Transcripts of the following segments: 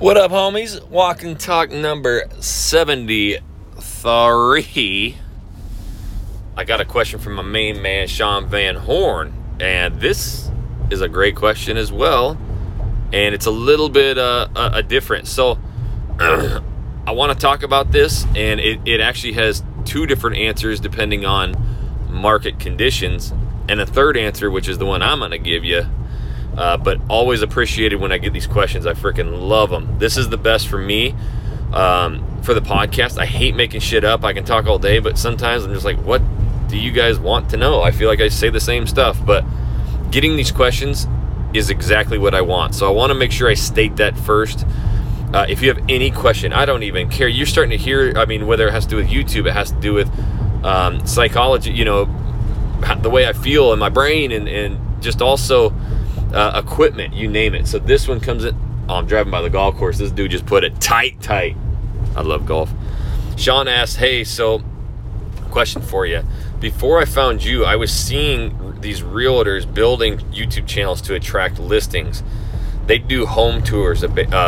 What up, homies? Walk and talk number 73. I got a question from my main man, Sean Van Horn, and this is a great question as well, and it's a little bit different. So I want to talk about this, and it actually has two different answers depending on market conditions, and a third answer, which is the one I'm going to give you. But always appreciated when I get these questions. I freaking love them. This is the best for me, for the podcast. I hate making shit up. I can talk all day, but sometimes I'm just like, what do you guys want to know? I feel like I say the same stuff, but getting these questions is exactly what I want. So I want to make sure I state that first. If you have any question, I don't even care. You're starting to hear, I mean, whether it has to do with YouTube, it has to do with psychology, you know, the way I feel in my brain and just also... equipment, you name it. So this one comes in. Oh, I'm driving by the golf course. This dude just put it tight. I love golf. Sean asked, hey, so question for you. Before I found you, I was seeing these realtors building YouTube channels to attract listings. They do home tours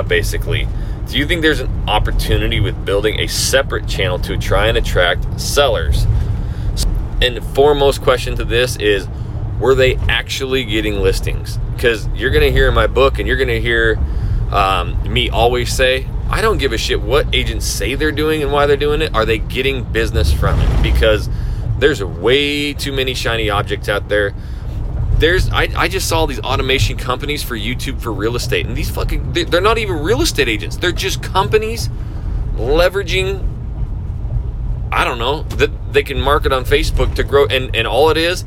basically. Do you think there's an opportunity with building a separate channel to try and attract sellers? And the foremost question to this is, were they actually getting listings? Because you're going to hear in my book and you're going to hear me always say, I don't give a shit what agents say they're doing and why they're doing it. Are they getting business from it? Because there's way too many shiny objects out there. I just saw these automation companies for YouTube for real estate. And these fucking, they're not even real estate agents. They're just companies leveraging, I don't know, that they can market on Facebook to grow. And all it is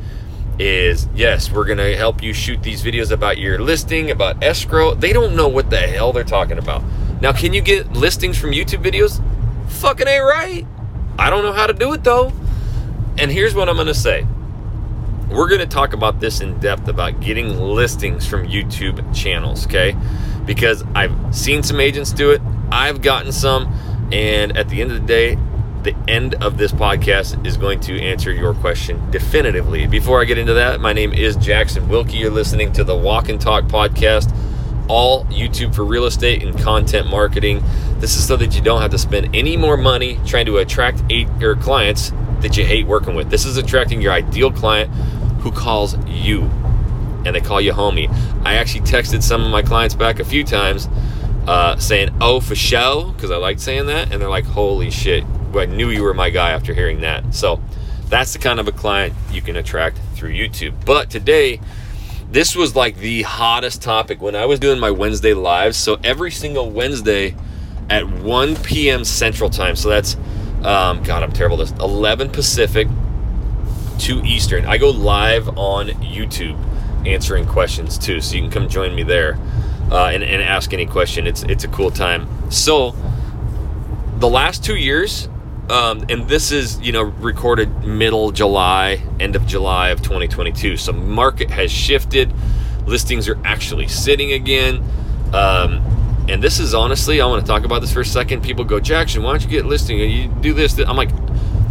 yes, we're going to help you shoot these videos about your listing, about escrow. They don't know what the hell they're talking about. Now, can you get listings from YouTube videos? Fucking ain't right. I don't know how to do it, though. And here's what I'm going to say. We're going to talk about this in depth about getting listings from YouTube channels, okay? Because I've seen some agents do it. I've gotten some. And at the end of the day, the end of this podcast is going to answer your question definitively. Before I get into that, my name is Jackson Wilkie. You're listening to the Walk and Talk podcast, all YouTube for real estate and content marketing. This is so that you don't have to spend any more money trying to attract your clients that you hate working with. This is attracting your ideal client who calls you and they call you homie. I actually texted some of my clients back a few times saying, oh, for show, because I like saying that. And they're like, holy shit. I knew you were my guy after hearing that. So that's the kind of a client you can attract through YouTube. But today, this was like the hottest topic when I was doing my Wednesday lives. So every single Wednesday at 1 p.m. Central Time. So that's, God, I'm terrible at this, 11 Pacific, 2 Eastern. I go live on YouTube answering questions too. So you can come join me there and ask any question. It's a cool time. So the last 2 years, and this is, you know, recorded middle July, end of July of 2022. So market has shifted. Listings are actually sitting again. And this is honestly, I want to talk about this for a second. People go, Jackson, why don't you get listing? You do this. I'm like,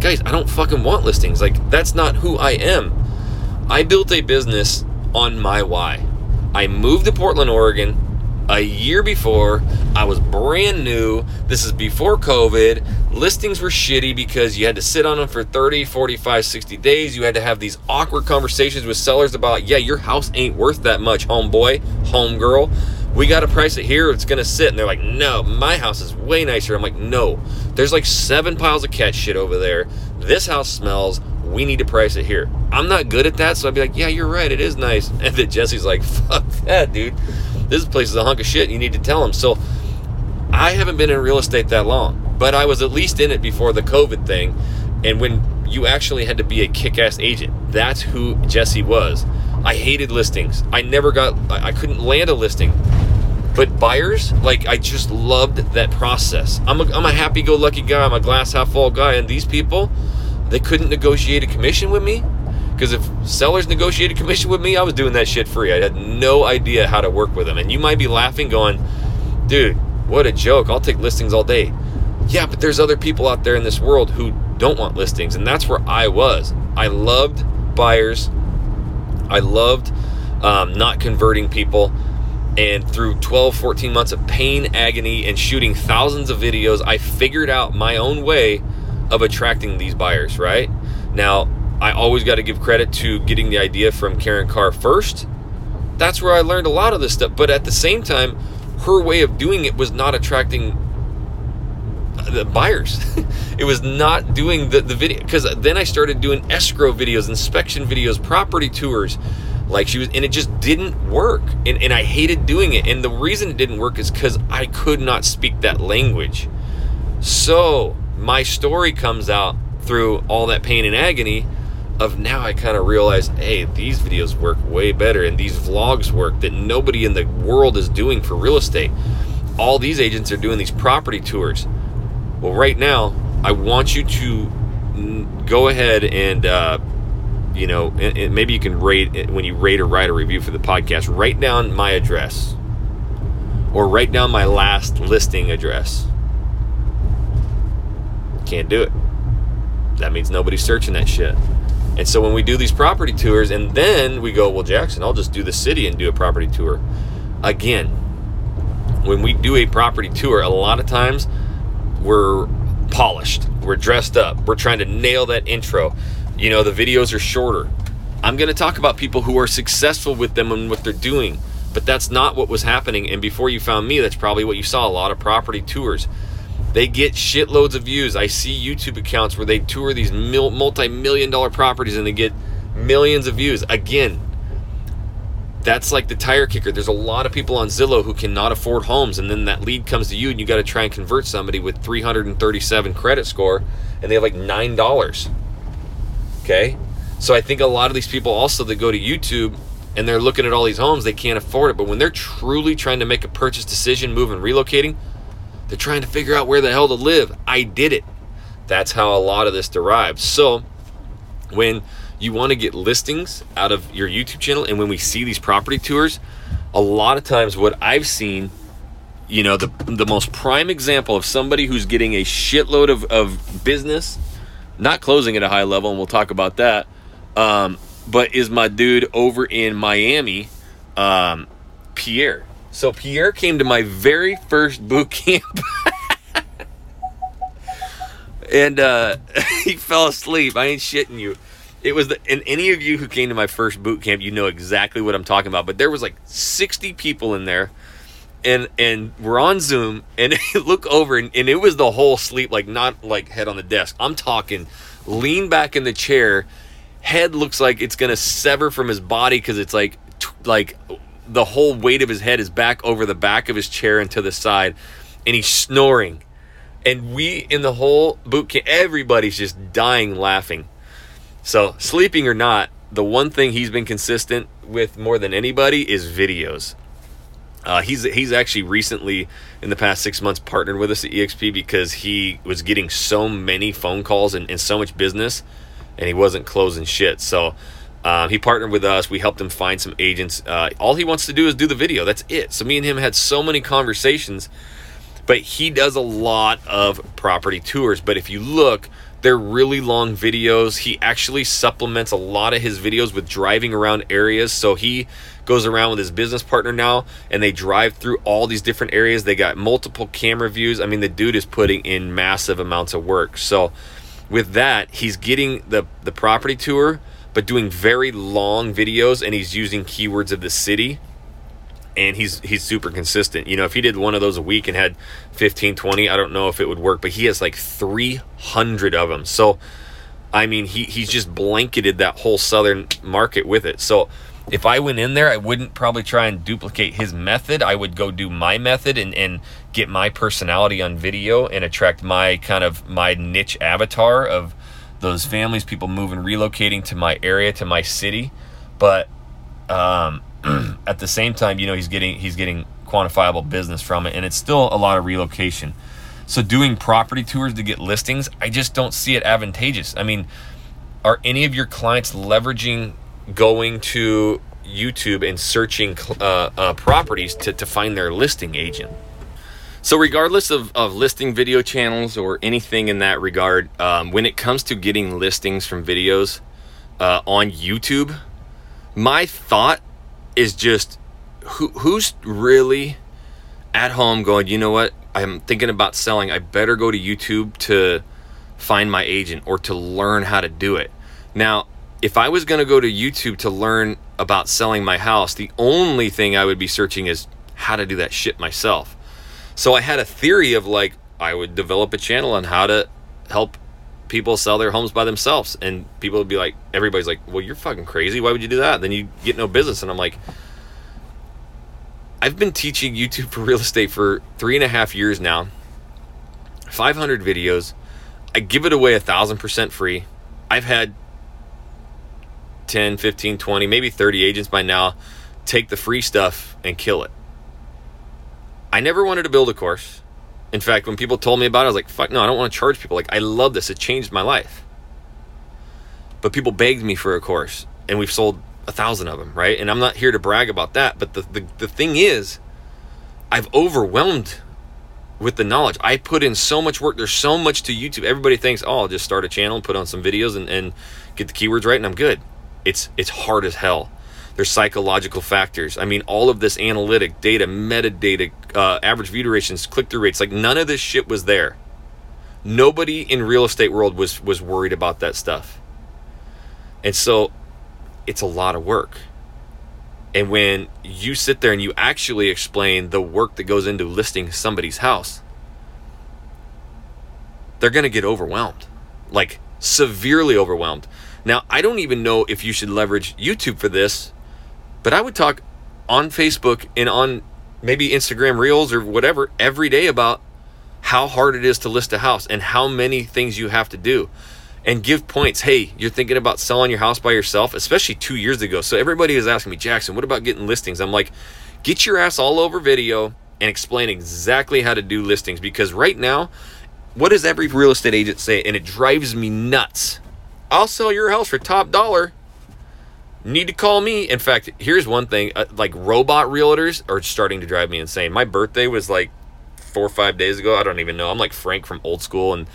guys, I don't fucking want listings. Like, that's not who I am. I built a business on my why. I moved to Portland, Oregon. A year before, I was brand new. This is before COVID. Listings were shitty because you had to sit on them for 30, 45, 60 days. You had to have these awkward conversations with sellers about, yeah, your house ain't worth that much, homeboy, homegirl. We got to price it here. It's going to sit. And they're like, no, my house is way nicer. I'm like, no, there's like 7 piles of cat shit over there. This house smells. We need to price it here. I'm not good at that. So I'd be like, yeah, you're right. It is nice. And then Jesse's like, fuck that, dude. This place is a hunk of shit. You need to tell them. So I haven't been in real estate that long, but I was at least in it before the COVID thing. And when you actually had to be a kick-ass agent, that's who Jesse was. I hated listings. I couldn't land a listing. But buyers, like, I just loved that process. I'm a happy-go-lucky guy. I'm a glass half full guy. And these people, they couldn't negotiate a commission with me. Because if sellers negotiated commission with me, I was doing that shit free. I had no idea how to work with them. And you might be laughing going, dude, what a joke. I'll take listings all day. Yeah, but there's other people out there in this world who don't want listings. And that's where I was. I loved buyers. I loved not converting people. And through 12, 14 months of pain, agony, and shooting thousands of videos, I figured out my own way of attracting these buyers, right? Now, I always got to give credit to getting the idea from Karen Carr first. That's where I learned a lot of this stuff. But at the same time, her way of doing it was not attracting the buyers. It was not doing the video. Because then I started doing escrow videos, inspection videos, property tours. Like she was, and it just didn't work. And I hated doing it. And the reason it didn't work is because I could not speak that language. So my story comes out through all that pain and agony of now I kind of realize, hey, these videos work way better. And these vlogs work that nobody in the world is doing for real estate. All these agents are doing these property tours. Well, right now, I want you to go ahead and, you know, and maybe you can rate, when you rate or write a review for the podcast, write down my address or write down my last listing address. Can't do it. That means nobody's searching that shit. And so when we do these property tours and then we go, well, Jackson, I'll just do the city and do a property tour. Again, when we do a property tour, a lot of times we're polished, we're dressed up, we're trying to nail that intro. You know, the videos are shorter. I'm going to talk about people who are successful with them and what they're doing, but that's not what was happening. And before you found me, that's probably what you saw. A lot of property tours. They get shitloads of views. I see YouTube accounts where they tour these multi-million-dollar properties and they get millions of views. Again, that's like the tire kicker. There's a lot of people on Zillow who cannot afford homes, and then that lead comes to you, and you got to try and convert somebody with 337 credit score, and they have like $9. Okay, so I think a lot of these people also that go to YouTube and they're looking at all these homes, they can't afford it. But when they're truly trying to make a purchase decision, move and relocating, they're trying to figure out where the hell to live. I did it. That's how a lot of this derives. So when you want to get listings out of your YouTube channel and when we see these property tours, a lot of times what I've seen, you know, the most prime example of somebody who's getting a shitload of business, not closing at a high level, and we'll talk about that, but is my dude over in Miami, Pierre. So Pierre came to my very first boot camp, and he fell asleep. I ain't shitting you. It was and any of you who came to my first boot camp, you know exactly what I'm talking about, but there was like 60 people in there. And we're on Zoom, and look over, and it was the whole sleep, like not like head on the desk. I'm talking lean back in the chair. Head looks like it's going to sever from his body because it's like the whole weight of his head is back over the back of his chair and to the side, and he's snoring. And we in the whole boot camp, everybody's just dying laughing. So sleeping or not, the one thing he's been consistent with more than anybody is videos. He's actually recently, in the past 6 months, partnered with us at eXp because he was getting so many phone calls and so much business, and he wasn't closing shit. So he partnered with us. We helped him find some agents. All he wants to do is do the video. That's it. So me and him had so many conversations, but he does a lot of property tours. But if you look, they're really long videos. He actually supplements a lot of his videos with driving around areas. So he goes around with his business partner now, and they drive through all these different areas. They got multiple camera views. I mean, the dude is putting in massive amounts of work. So with that, he's getting the property tour, but doing very long videos, and he's using keywords of the city. And he's super consistent. You know, if he did one of those a week and had 15, 20, I don't know if it would work, but he has like 300 of them. So, I mean, he's just blanketed that whole southern market with it. So if I went in there, I wouldn't probably try and duplicate his method. I would go do my method and get my personality on video and attract my kind of my niche avatar of those families, people moving, relocating to my area, to my city. But, at the same time, you know, he's getting quantifiable business from it, and it's still a lot of relocation. So doing property tours to get listings, I just don't see it advantageous. I mean, are any of your clients leveraging going to YouTube and searching properties to find their listing agent? So regardless of listing video channels or anything in that regard, when it comes to getting listings from videos on YouTube, my thought is just who's really at home going, you know what, I'm thinking about selling. I better go to YouTube to find my agent or to learn how to do it. Now, if I was going to go to YouTube to learn about selling my house, the only thing I would be searching is how to do that shit myself. So I had a theory of like, I would develop a channel on how to help people sell their homes by themselves. And people would be like, everybody's like, well, you're fucking crazy. Why would you do that? Then you get no business. And I'm like, I've been teaching YouTube for real estate for 3.5 years now, 500 videos. I give it away 1,000% free. I've had 10, 15, 20, maybe 30 agents by now take the free stuff and kill it. I never wanted to build a course. In fact, when people told me about it, I was like, fuck no, I don't want to charge people. Like, I love this. It changed my life. But people begged me for a course, and we've sold 1,000 of them, right? And I'm not here to brag about that, but the thing is, I've overwhelmed with the knowledge. I put in so much work. There's so much to YouTube. Everybody thinks, oh, I'll just start a channel and put on some videos and get the keywords right and I'm good. It's hard as hell. There's psychological factors. I mean, all of this analytic data, metadata, average view durations, click-through rates, like none of this shit was there. Nobody in real estate world was worried about that stuff. And so it's a lot of work. And when you sit there and you actually explain the work that goes into listing somebody's house, they're going to get overwhelmed, like severely overwhelmed. Now, I don't even know if you should leverage YouTube for this, but I would talk on Facebook and on maybe Instagram Reels or whatever every day about how hard it is to list a house and how many things you have to do. And give points. Hey, you're thinking about selling your house by yourself, especially 2 years ago. So everybody was asking me, Jackson, what about getting listings? I'm like, get your ass all over video and explain exactly how to do listings. Because right now, what does every real estate agent say? And it drives me nuts. I'll sell your house for top dollar. Need to call me. In fact, here's one thing. Like robot realtors are starting to drive me insane. My birthday was like 4 or 5 days ago. I don't even know. I'm like Frank from Old School, and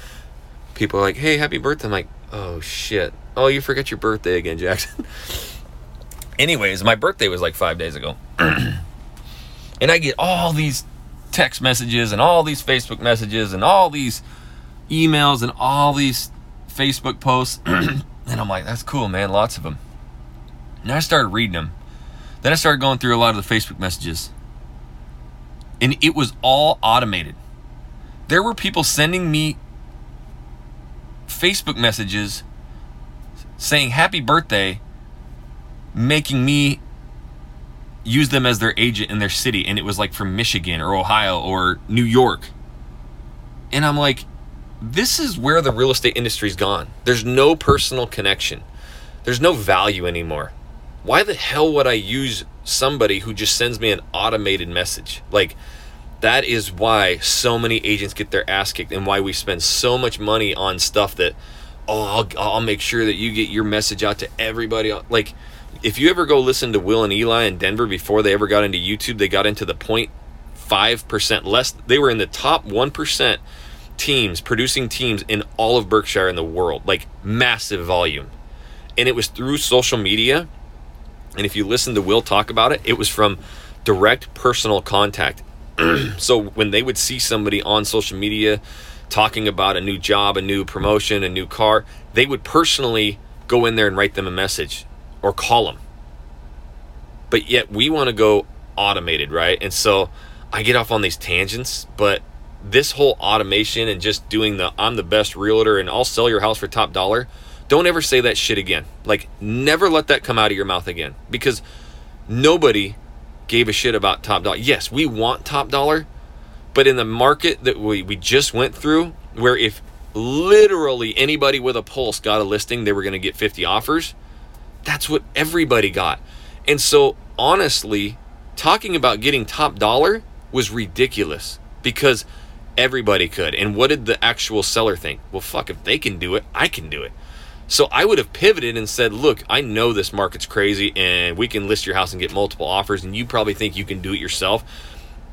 people are like, hey, happy birthday. I'm like, oh, shit. Oh, you forgot your birthday again, Jackson. Anyways, my birthday was like 5 days ago. And I get all these text messages and all these Facebook messages and all these emails and all these Facebook posts. And I'm like, that's cool, man. Lots of them. And I started reading them. Then I started going through a lot of the Facebook messages. And it was all automated. There were people sending me Facebook messages saying happy birthday, making me use them as their agent in their city. And it was like from Michigan or Ohio or New York. And I'm like, this is where the real estate industry's gone. There's no personal connection. There's no value anymore. Why the hell would I use somebody who just sends me an automated message? Like, that is why so many agents get their ass kicked and why we spend so much money on stuff that, oh, I'll make sure that you get your message out to everybody. Like, if you ever go listen to Will and Eli in Denver before they ever got into YouTube, they got into the 0.5% less. They were in the top 1% teams, producing teams in all of Berkshire in the world, like massive volume. And it was through social media. And if you listen to Will talk about it, it was from direct personal contact. So when they would see somebody on social media talking about a new job, a new promotion, a new car, they would personally go in there and write them a message or call them. But yet we want to go automated, right? And so I get off on these tangents, but this whole automation and just doing the I'm the best realtor and I'll sell your house for top dollar, don't ever say that shit again. Like, never let that come out of your mouth again, because nobody gave a shit about top dollar. Yes, we want top dollar, but in the market that we just went through, where if literally anybody with a pulse got a listing, they were going to get 50 offers. That's what everybody got. And so honestly, talking about getting top dollar was ridiculous because everybody could. And what did the actual seller think? Well, fuck, if they can do it, I can do it. So I would have pivoted and said, look, I know this market's crazy and we can list your house and get multiple offers and you probably think you can do it yourself.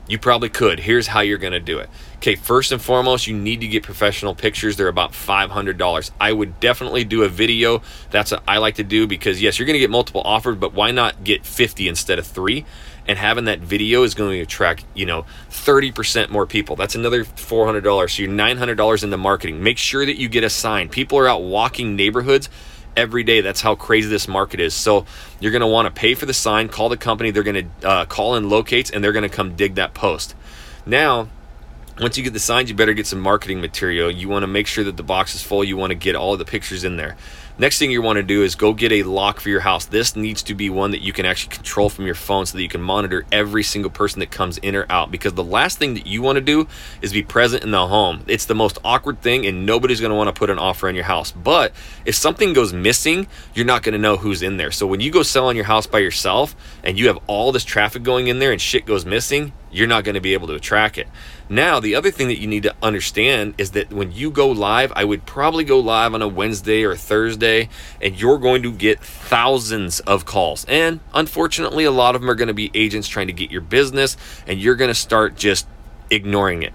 You probably could. Here's how you're going to do it. Okay, first and foremost, you need to get professional pictures. They're about $500. I would definitely do a video. That's what I like to do because, yes, you're going to get multiple offers, but why not get 50 instead of 3? and having that video is going to attract, 30% more people. That's another $400. So you're $900 into marketing. Make sure that you get a sign. People are out walking neighborhoods every day. That's how crazy this market is. So you're going to want to pay for the sign, call the company. They're going to call in locates, and they're going to come dig that post. Now, once you get the signs, you better get some marketing material. You want to make sure that the box is full. You want to get all of the pictures in there. Next thing you want to do is go get a lock for your house. This needs to be one that you can actually control from your phone so that you can monitor every single person that comes in or out, because the last thing that you want to do is be present in the home. It's the most awkward thing, and nobody's going to want to put an offer on your house. But if something goes missing, you're not going to know who's in there. So when you go selling your house by yourself and you have all this traffic going in there and shit goes missing, you're not going to be able to track it. Now, the other thing that you need to understand is that when you go live, I would probably go live on a Wednesday or a Thursday, and you're going to get thousands of calls. And unfortunately, a lot of them are going to be agents trying to get your business, and you're going to start just ignoring it.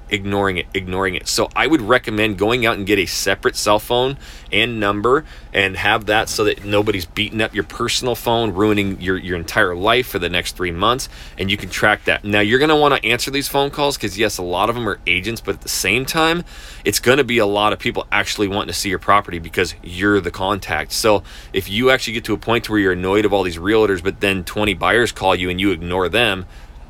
So I would recommend going out and get a separate cell phone and number and have that so that nobody's beating up your personal phone, ruining your entire life for the next 3 months, and you can track that. Now, you're going to want to answer these phone calls because, yes, a lot of them are agents, but at the same time, it's going to be a lot of people actually wanting to see your property because you're the contact. So if you actually get to a point where you're annoyed of all these realtors, but then 20 buyers call you and you ignore them,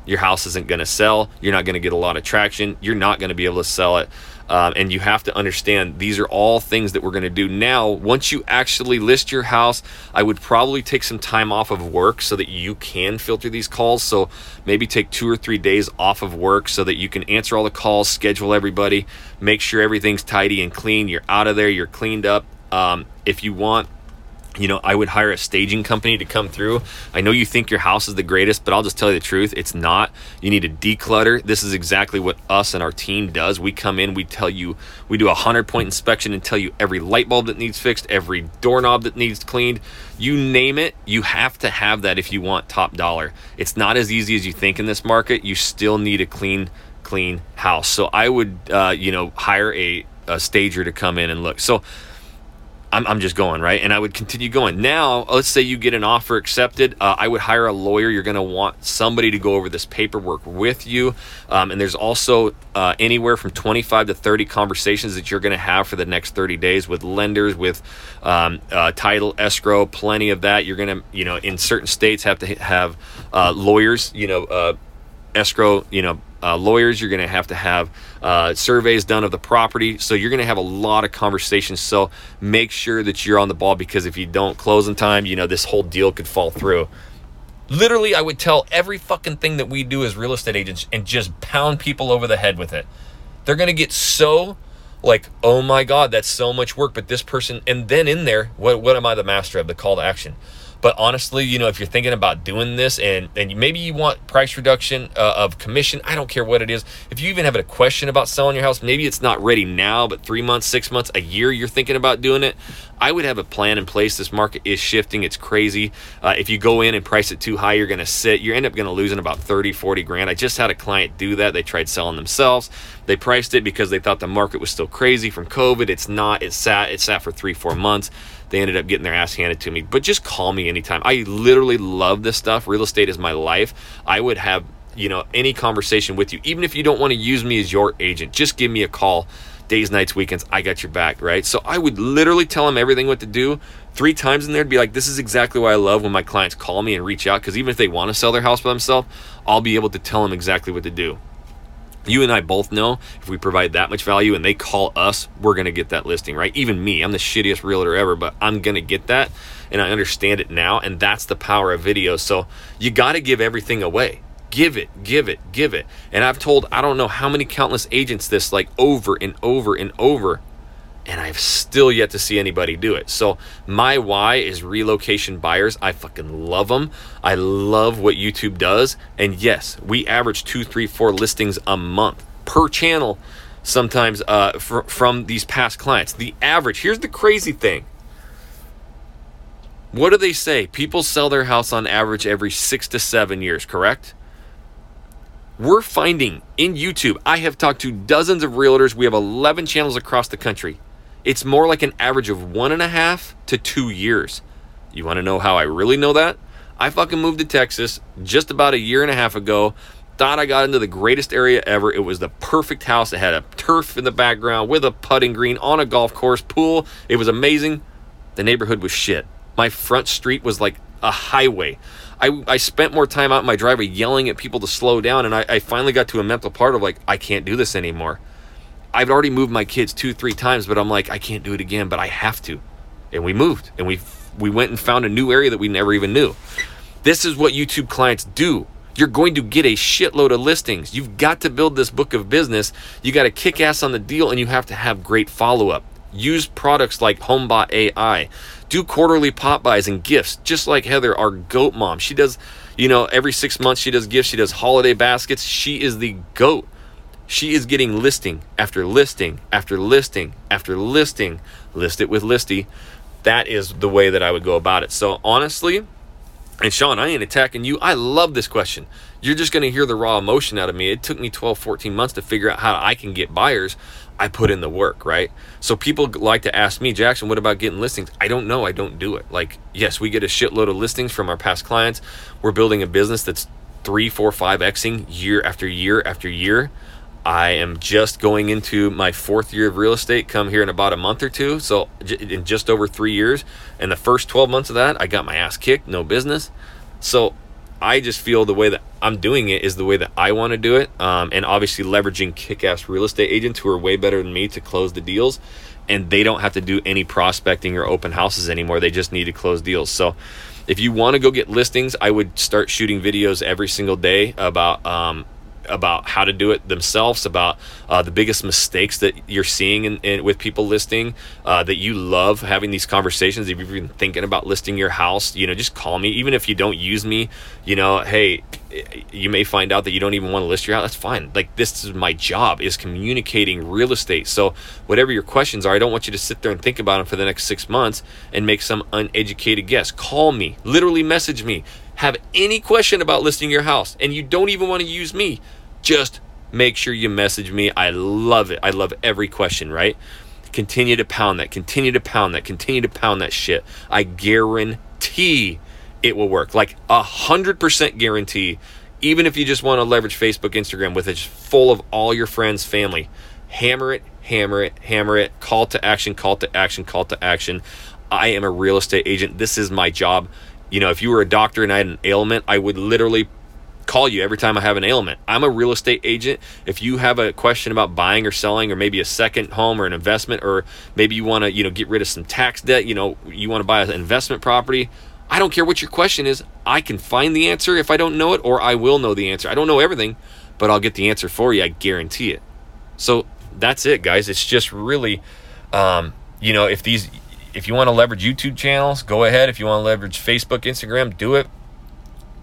your house isn't going to sell. You're not going to get a lot of traction. You're not going to be able to sell it. And you have to understand these are all things that we're going to do. Now, once you actually list your house, I would probably take some time off of work so that you can filter these calls. So maybe take 2 or 3 days off of work so that you can answer all the calls, schedule everybody, make sure everything's tidy and clean. You're out of there. You're cleaned up. If you want, I would hire a staging company to come through. I know you think your house is the greatest, but I'll just tell you the truth. It's not. You need to declutter. This is exactly what us and our team does. We come in, we tell you, we do a 100-point inspection and tell you every light bulb that needs fixed, every doorknob that needs cleaned. You name it, you have to have that if you want top dollar. It's not as easy as you think in this market. You still need a clean house. So I would, hire a stager to come in and look. So I'm just going, right? And I would continue going. Now, let's say you get an offer accepted. I would hire a lawyer. You're going to want somebody to go over this paperwork with you. And there's also anywhere from 25 to 30 conversations that you're going to have for the next 30 days with lenders, with title, escrow, plenty of that. You're going to, in certain states have to have lawyers, escrow, lawyers. You're going to have surveys done of the property. So you're going to have a lot of conversations. So make sure that you're on the ball, because if you don't close in time, this whole deal could fall through. Literally, I would tell every fucking thing that we do as real estate agents and just pound people over the head with it. They're going to get so like, oh my God, that's so much work. But this person, and then in there, what am I the master of? The call to action. But honestly, if you're thinking about doing this and maybe you want price reduction of commission, I don't care what it is. If you even have a question about selling your house, maybe it's not ready now, but 3 months, 6 months, a year, you're thinking about doing it, I would have a plan in place. This market is shifting. It's crazy. If you go in and price it too high, you're going to you end up going to losing about 30, 40 grand. I just had a client do that. They tried selling themselves. They priced it because they thought the market was still crazy from COVID. It's not. It sat for 3-4 months. They ended up getting their ass handed to me. But just call me anytime. I literally love this stuff. Real estate is my life. I would have, any conversation with you. Even if you don't want to use me as your agent, just give me a call. Days, nights, weekends, I got your back, right? So I would literally tell them everything what to do 3 times in there to be like, this is exactly why I love when my clients call me and reach out. Because even if they want to sell their house by themselves, I'll be able to tell them exactly what to do. You and I both know if we provide that much value and they call us, we're going to get that listing, right? Even me, I'm the shittiest realtor ever, but I'm going to get that. And I understand it now. And that's the power of video. So you got to give everything away. Give it. And I've told, I don't know how many countless agents this like over and over. And I've still yet to see anybody do it. So my why is relocation buyers. I fucking love them. I love what YouTube does. And yes, we average 2, 3, 4 listings a month per channel sometimes from these past clients. The average, here's the crazy thing. What do they say? People sell their house on average every 6 to 7 years, correct? We're finding in YouTube, I have talked to dozens of realtors. We have 11 channels across the country. It's more like an average of 1.5 to 2 years. You want to know how I really know that? I fucking moved to Texas just about a year and a half ago. Thought I got into the greatest area ever. It was the perfect house. It had a turf in the background with a putting green on a golf course pool. It was amazing. The neighborhood was shit. My front street was like a highway. I spent more time out in my driveway yelling at people to slow down, and I finally got to a mental part of like, I can't do this anymore. I've already moved my kids 2-3 times, but I'm like, I can't do it again, but I have to. And we moved, and we went and found a new area that we never even knew. This is what YouTube clients do. You're going to get a shitload of listings. You've got to build this book of business. You got to kick ass on the deal, and you have to have great follow-up. Use products like Homebot AI. Do quarterly pop buys and gifts, just like Heather, our goat mom. She does, every 6 months she does gifts. She does holiday baskets. She is the goat. She is getting listing after listing after listing after listing. List it with Listy. That is the way that I would go about it. So honestly, and Sean, I ain't attacking you. I love this question. You're just going to hear the raw emotion out of me. It took me 12, 14 months to figure out how I can get buyers. I put in the work, right? So people like to ask me, Jackson, what about getting listings? I don't know. I don't do it. Like, yes, we get a shitload of listings from our past clients. We're building a business that's 3, 4, 5Xing year after year after year. I am just going into my 4th year of real estate come here in about a month or two. So in just over 3 years, and the first 12 months of that, I got my ass kicked, no business. So I just feel the way that I'm doing it is the way that I want to do it. And obviously leveraging kick-ass real estate agents who are way better than me to close the deals, and they don't have to do any prospecting or open houses anymore. They just need to close deals. So if you want to go get listings, I would start shooting videos every single day about how to do it themselves, about the biggest mistakes that you're seeing with people listing, that you love having these conversations. If you've been thinking about listing your house, just call me. Even if you don't use me, hey, you may find out that you don't even want to list your house. That's fine. Like, this is my job, is communicating real estate. So whatever your questions are, I don't want you to sit there and think about them for the next 6 months and make some uneducated guess. Call me, literally message me. Have any question about listing your house and you don't even want to use me, just make sure you message me. I love it. I love every question, right? Continue to pound that, continue to pound that, continue to pound that shit. I guarantee it will work. Like 100% guarantee. Even if you just want to leverage Facebook, Instagram with it full of all your friends, family, hammer it, hammer it, hammer it. Call to action, call to action, call to action. I am a real estate agent. This is my job. If you were a doctor and I had an ailment, I would literally call you every time I have an ailment. I'm a real estate agent. If you have a question about buying or selling, or maybe a second home or an investment, or maybe you want to, get rid of some tax debt, you want to buy an investment property, I don't care what your question is. I can find the answer if I don't know it, or I will know the answer. I don't know everything, but I'll get the answer for you. I guarantee it. So that's it, guys. It's just really, if you want to leverage YouTube channels, go ahead. If you want to leverage Facebook, Instagram, do it.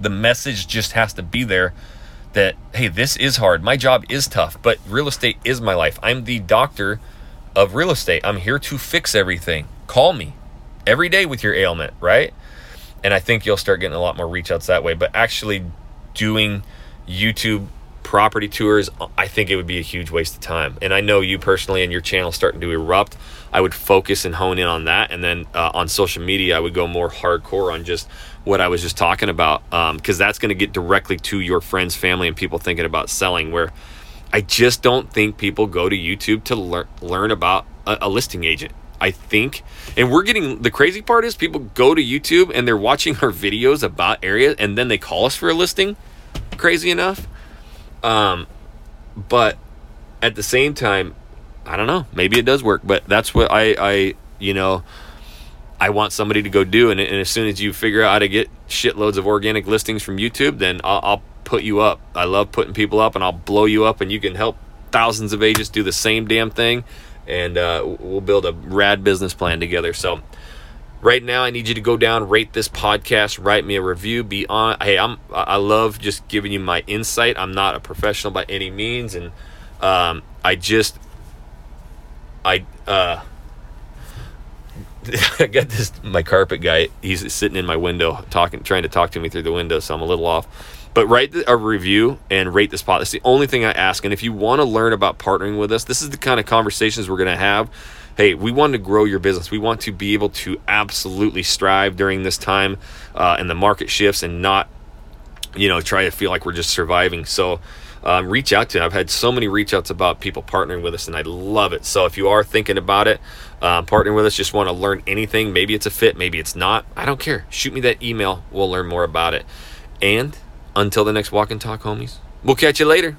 The message just has to be there that, hey, this is hard. My job is tough, but real estate is my life. I'm the doctor of real estate. I'm here to fix everything. Call me every day with your ailment, right? And I think you'll start getting a lot more reach outs that way. But actually doing YouTube property tours, I think it would be a huge waste of time. And I know you personally and your channel starting to erupt. I would focus and hone in on that. And then on social media, I would go more hardcore on just what I was just talking about, because that's going to get directly to your friends, family, and people thinking about selling, where I just don't think people go to YouTube to learn about a listing agent. I think, and we're getting, the crazy part is people go to YouTube and they're watching our videos about areas, and then they call us for a listing, crazy enough. But at the same time, I don't know, maybe it does work, but that's what I want somebody to go do. And as soon as you figure out how to get shitloads of organic listings from YouTube, then I'll put you up. I love putting people up, and I'll blow you up, and you can help thousands of agents do the same damn thing. And we'll build a rad business plan together. So right now, I need you to go down, rate this podcast, write me a review. Hey, I love just giving you my insight. I'm not a professional by any means, and I got this. My carpet guy, he's sitting in my window, trying to talk to me through the window, so I'm a little off. But write a review and rate this podcast. It's the only thing I ask. And if you want to learn about partnering with us, this is the kind of conversations we're going to have. hey, we want to grow your business. We want to be able to absolutely strive during this time and the market shifts, and not, try to feel like we're just surviving. So reach out to them. I've had so many reach outs about people partnering with us, and I love it. So if you are thinking about it, partnering with us, just want to learn anything, maybe it's a fit, maybe it's not, I don't care. Shoot me that email. We'll learn more about it. And until the next Walk and Talk, homies, we'll catch you later.